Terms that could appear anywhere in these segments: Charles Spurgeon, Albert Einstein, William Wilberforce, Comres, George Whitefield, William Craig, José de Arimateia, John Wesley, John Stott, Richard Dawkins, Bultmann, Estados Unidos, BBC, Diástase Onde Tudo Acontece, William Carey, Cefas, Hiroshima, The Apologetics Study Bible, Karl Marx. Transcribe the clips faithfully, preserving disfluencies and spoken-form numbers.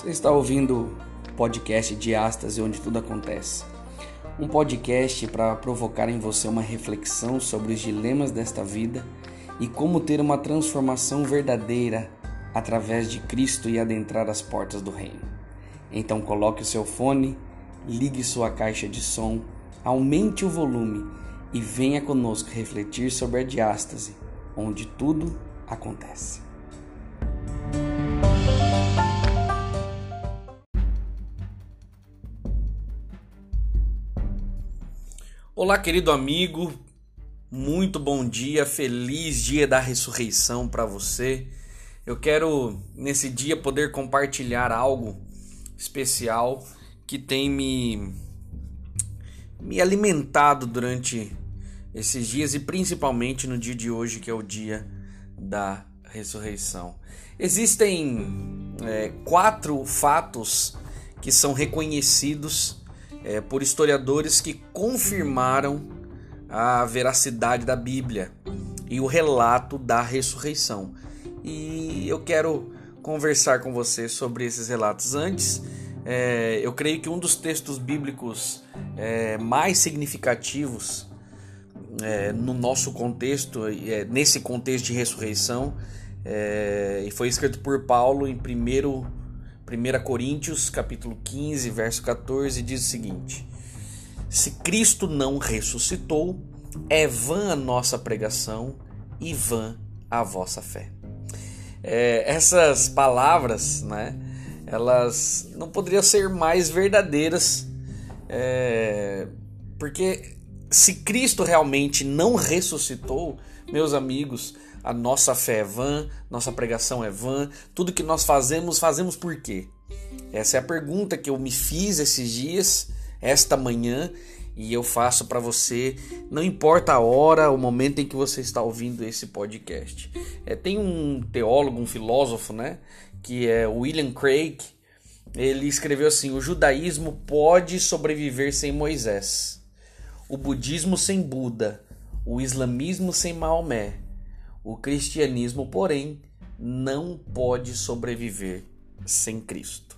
Você está ouvindo o podcast Diástase Onde Tudo Acontece. Um podcast para provocar em você uma reflexão sobre os dilemas desta vida e como ter uma transformação verdadeira através de Cristo e adentrar as portas do reino. Então coloque o seu fone, ligue sua caixa de som, aumente o volume e venha conosco refletir sobre a diástase, onde tudo acontece. Olá, querido amigo, muito bom dia, feliz dia da ressurreição para você. Eu quero, nesse dia, poder compartilhar algo especial que tem me, me alimentado durante esses dias e principalmente no dia de hoje, que é o dia da ressurreição. Existem é, quatro fatos que são reconhecidos É, por historiadores que confirmaram a veracidade da Bíblia e o relato da ressurreição. E eu quero conversar com você sobre esses relatos. Antes, é, eu creio que um dos textos bíblicos é, mais significativos é, no nosso contexto, é, nesse contexto de ressurreição, é, foi escrito por Paulo em primeiro primeira Coríntios, capítulo quinze, verso quatorze, diz o seguinte: se Cristo não ressuscitou, é vã a nossa pregação e vã a vossa fé. É, essas palavras, né, elas não poderiam ser mais verdadeiras, é, porque se Cristo realmente não ressuscitou, meus amigos, a nossa fé é vã, nossa pregação é vã, tudo que nós fazemos, fazemos por quê? Essa é a pergunta que eu me fiz esses dias, esta manhã, e eu faço para você, não importa a hora, o momento em que você está ouvindo esse podcast. É, tem um teólogo, um filósofo, né, que é William Craig, ele escreveu assim: o judaísmo pode sobreviver sem Moisés, o budismo sem Buda, o islamismo sem Maomé, o cristianismo, porém, não pode sobreviver sem Cristo.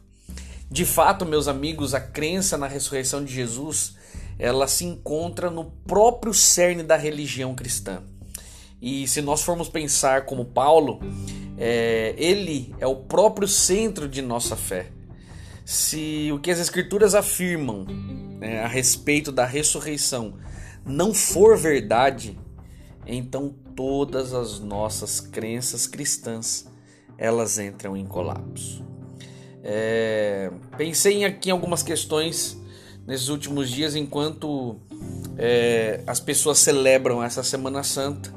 De fato, meus amigos, a crença na ressurreição de Jesus, ela se encontra no próprio cerne da religião cristã. E se nós formos pensar como Paulo, é, ele é o próprio centro de nossa fé. Se o que as Escrituras afirmam, né, a respeito da ressurreição não for verdade, então todas as nossas crenças cristãs, elas entram em colapso. É, pensei aqui em algumas questões nesses últimos dias, enquanto é, as pessoas celebram essa Semana Santa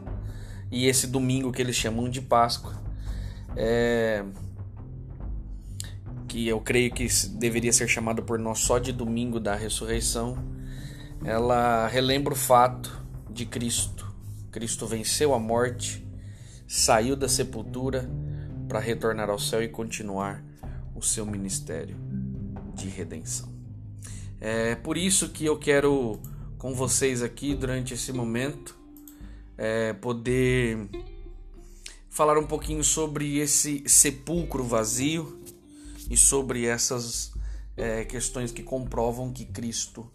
e esse domingo que eles chamam de Páscoa, é, que eu creio que deveria ser chamado por nós só de domingo da ressurreição. Ela relembra o fato de Cristo. Cristo venceu a morte, saiu da sepultura para retornar ao céu e continuar o seu ministério de redenção. É por isso que eu quero, com vocês aqui durante esse momento, é, poder falar um pouquinho sobre esse sepulcro vazio e sobre essas é, questões que comprovam que Cristo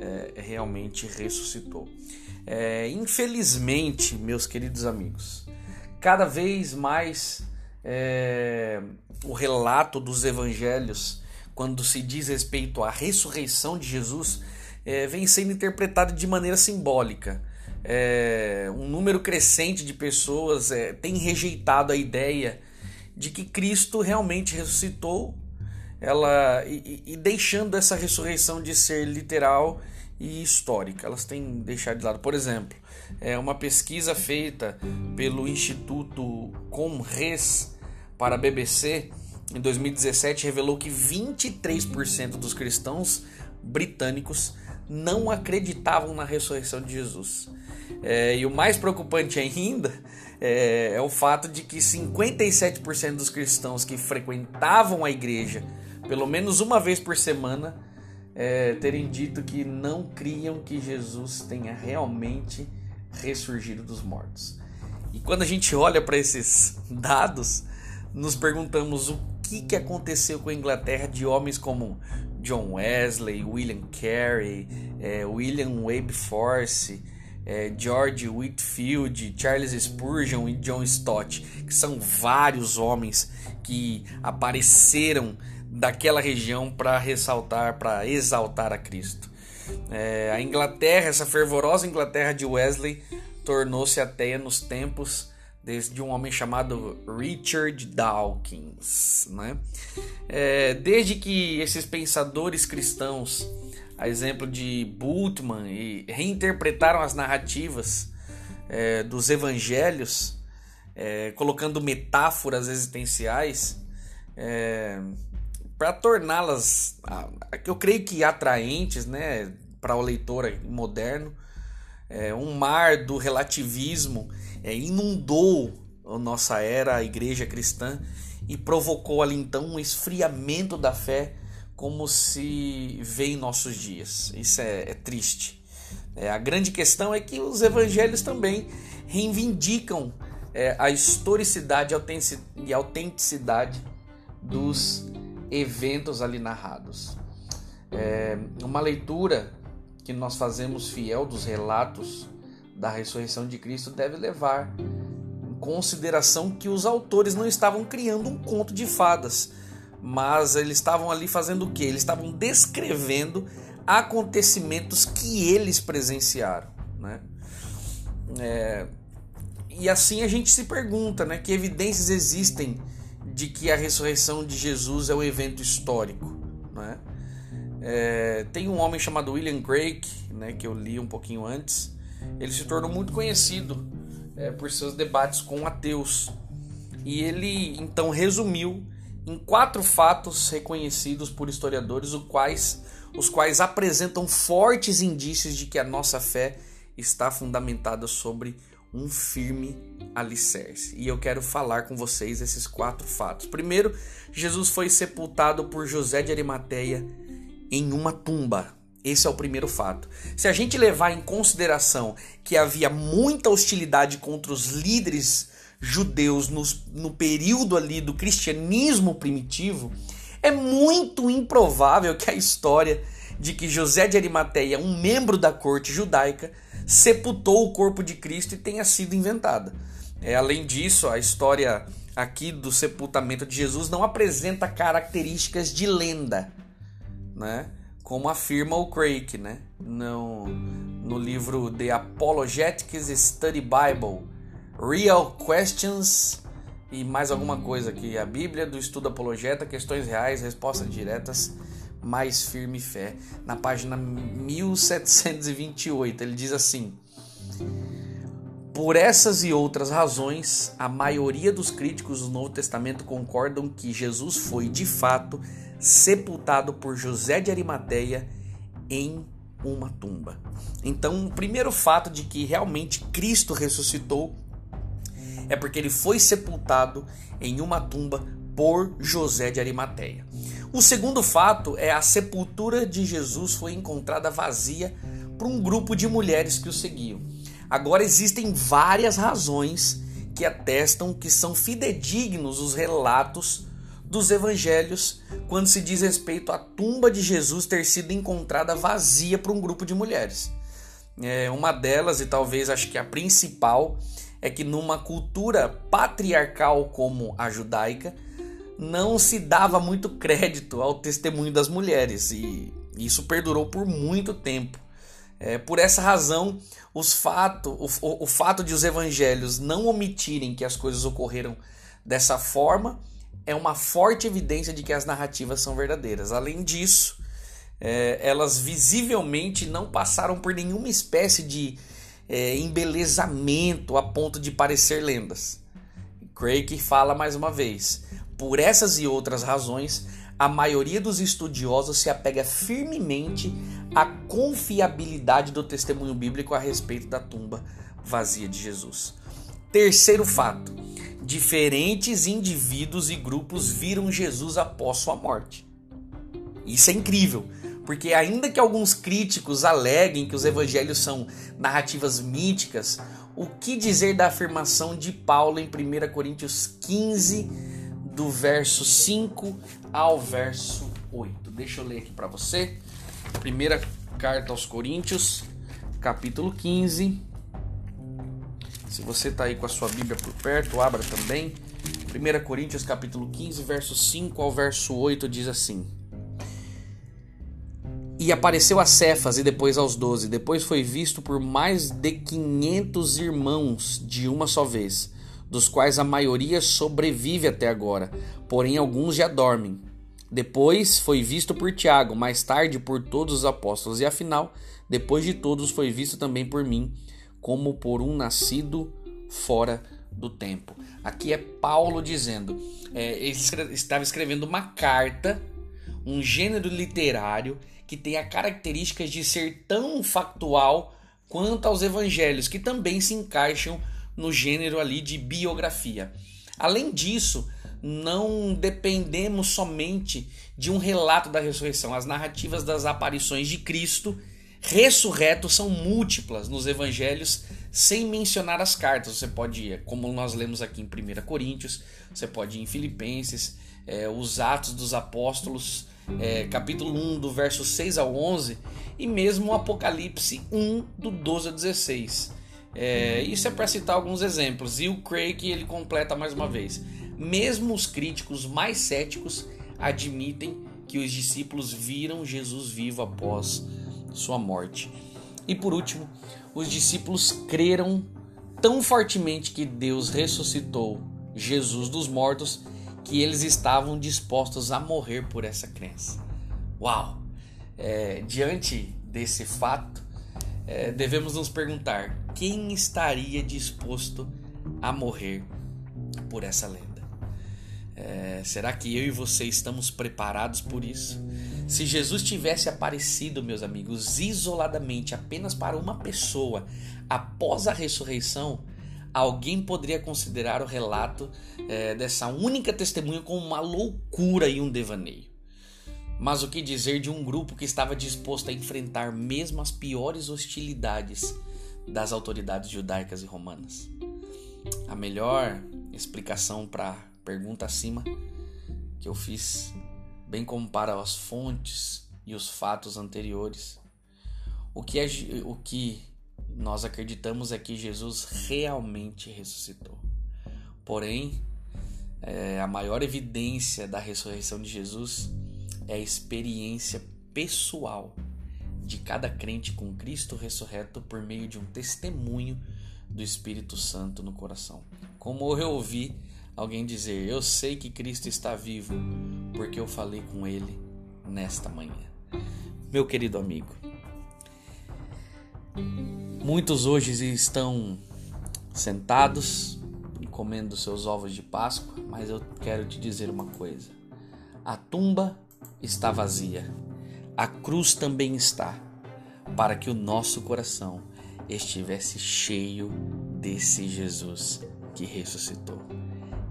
é, realmente ressuscitou. É, infelizmente, meus queridos amigos, cada vez mais é, o relato dos evangelhos, quando se diz respeito à ressurreição de Jesus, é, vem sendo interpretado de maneira simbólica. É, um número crescente de pessoas é, tem rejeitado a ideia de que Cristo realmente ressuscitou, ela, e, e deixando essa ressurreição de ser literal e histórica. Elas têm deixado de lado. Por exemplo, é uma pesquisa feita pelo Instituto Comres para a B B C em dois mil e dezessete revelou que vinte e três por cento dos cristãos britânicos não acreditavam na ressurreição de Jesus. É, e o mais preocupante ainda é, é o fato de que cinquenta e sete por cento dos cristãos que frequentavam a igreja pelo menos uma vez por semana É, terem dito que não criam que Jesus tenha realmente ressurgido dos mortos. E quando a gente olha para esses dados, nos perguntamos o que, que aconteceu com a Inglaterra de homens como John Wesley, William Carey, é, William Wilberforce, é, George Whitefield, Charles Spurgeon e John Stott, que são vários homens que apareceram daquela região para ressaltar, para exaltar a Cristo. É, a Inglaterra, essa fervorosa Inglaterra de Wesley, tornou-se ateia nos tempos de um homem chamado Richard Dawkins, né? É, desde que esses pensadores cristãos, a exemplo de Bultmann, e reinterpretaram as narrativas é, dos evangelhos, é, colocando metáforas existenciais é, para torná-las, eu creio que atraentes, né, para o leitor moderno. É, um mar do relativismo é, inundou a nossa era, a igreja cristã, e provocou ali então um esfriamento da fé, como se vê em nossos dias. Isso é, é triste. É, a grande questão é que os evangelhos também reivindicam é, a historicidade e autenticidade dos eventos ali narrados. É, uma leitura que nós fazemos fiel dos relatos da ressurreição de Cristo deve levar em consideração que os autores não estavam criando um conto de fadas, mas eles estavam ali fazendo o quê? Eles estavam descrevendo acontecimentos que eles presenciaram, né? É, e assim a gente se pergunta, né, que evidências existem de que a ressurreição de Jesus é um evento histórico, né? É, tem um homem chamado William Craig, né, que eu li um pouquinho antes. Ele se tornou muito conhecido é, por seus debates com ateus. E ele então resumiu em quatro fatos reconhecidos por historiadores, os quais, os quais apresentam fortes indícios de que a nossa fé está fundamentada sobre um firme alicerce. E eu quero falar com vocês esses quatro fatos. Primeiro, Jesus foi sepultado por José de Arimateia em uma tumba. Esse é o primeiro fato. Se a gente levar em consideração que havia muita hostilidade contra os líderes judeus nos, no período ali do cristianismo primitivo, é muito improvável que a história de que José de Arimateia, um membro da corte judaica, sepultou o corpo de Cristo, e tenha sido inventada. É, além disso, a história aqui do sepultamento de Jesus não apresenta características de lenda, né, como afirma o Craig, né, no, no livro The Apologetics Study Bible, Real Questions e mais alguma coisa aqui, a Bíblia do Estudo Apologeta, Questões Reais, Respostas Diretas, Mais Firme Fé, na página mil setecentos e vinte e oito, ele diz assim: por essas e outras razões, a maioria dos críticos do Novo Testamento concordam que Jesus foi, de fato, sepultado por José de Arimateia em uma tumba. Então, o primeiro fato de que realmente Cristo ressuscitou é porque ele foi sepultado em uma tumba por José de Arimateia. O segundo fato é: a sepultura de Jesus foi encontrada vazia por um grupo de mulheres que o seguiam. Agora, existem várias razões que atestam que são fidedignos os relatos dos evangelhos quando se diz respeito à tumba de Jesus ter sido encontrada vazia por um grupo de mulheres. É, uma delas, e talvez acho que a principal, é que numa cultura patriarcal como a judaica, não se dava muito crédito ao testemunho das mulheres, e isso perdurou por muito tempo. É, por essa razão, os fato, o, o, o fato de os evangelhos não omitirem que as coisas ocorreram dessa forma é uma forte evidência de que as narrativas são verdadeiras. Além disso, é, elas visivelmente não passaram por nenhuma espécie de é, embelezamento a ponto de parecer lendas. Craig fala mais uma vez: por essas e outras razões, a maioria dos estudiosos se apega firmemente à confiabilidade do testemunho bíblico a respeito da tumba vazia de Jesus. Terceiro fato: diferentes indivíduos e grupos viram Jesus após sua morte. Isso é incrível, porque ainda que alguns críticos aleguem que os evangelhos são narrativas míticas, o que dizer da afirmação de Paulo em primeira Coríntios quinze, do verso cinco ao verso oito. Deixa eu ler aqui para você. Primeira carta aos Coríntios, capítulo quinze. Se você está aí com a sua Bíblia por perto, abra também. primeira Coríntios, capítulo quinze, verso cinco ao verso oito, diz assim: E apareceu a Cefas e depois aos doze. Depois foi visto por mais de quinhentos irmãos de uma só vez, dos quais a maioria sobrevive até agora, porém alguns já dormem. Depois foi visto por Tiago, mais tarde por todos os apóstolos, e afinal, depois de todos, foi visto também por mim, como por um nascido fora do tempo. Aqui é Paulo dizendo, é, ele estava escrevendo uma carta, um gênero literário, que tem a característica de ser tão factual quanto aos evangelhos, que também se encaixam no gênero ali de biografia. Além disso, não dependemos somente de um relato da ressurreição. As narrativas das aparições de Cristo ressurreto são múltiplas nos evangelhos, sem mencionar as cartas. Você pode ir, como nós lemos aqui em primeira Coríntios, você pode ir em Filipenses, é, os Atos dos Apóstolos, É, capítulo um, do verso seis ao onze, e mesmo o Apocalipse um, do doze ao dezesseis. É, isso é para citar alguns exemplos. E o Craig, ele completa mais uma vez: mesmo os críticos mais céticos admitem que os discípulos viram Jesus vivo após sua morte. E por último, os discípulos creram tão fortemente que Deus ressuscitou Jesus dos mortos, que eles estavam dispostos a morrer por essa crença. Uau! É, diante desse fato, é, devemos nos perguntar: quem estaria disposto a morrer por essa lenda? É, será que eu e você estamos preparados por isso? Se Jesus tivesse aparecido, meus amigos, isoladamente apenas para uma pessoa após a ressurreição, alguém poderia considerar o relato é, dessa única testemunha como uma loucura e um devaneio. Mas o que dizer de um grupo que estava disposto a enfrentar mesmo as piores hostilidades das autoridades judaicas e romanas? A melhor explicação para a pergunta acima que eu fiz bem compara as fontes e os fatos anteriores. O que é o que nós acreditamos é que Jesus realmente ressuscitou. Porém, é, a maior evidência da ressurreição de Jesus é a experiência pessoal de cada crente com Cristo ressurreto por meio de um testemunho do Espírito Santo no coração. Como eu ouvi alguém dizer: eu sei que Cristo está vivo porque eu falei com Ele nesta manhã. Meu querido amigo, muitos hoje estão sentados e comendo seus ovos de Páscoa, mas eu quero te dizer uma coisa: a tumba está vazia, a cruz também está, para que o nosso coração estivesse cheio desse Jesus que ressuscitou.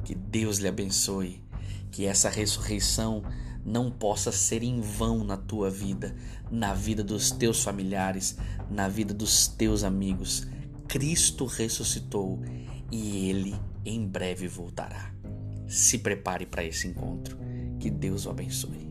Que Deus lhe abençoe, que essa ressurreição não possa ser em vão na tua vida, na vida dos teus familiares, na vida dos teus amigos. Cristo ressuscitou e Ele em breve voltará. Se prepare para esse encontro. Que Deus o abençoe.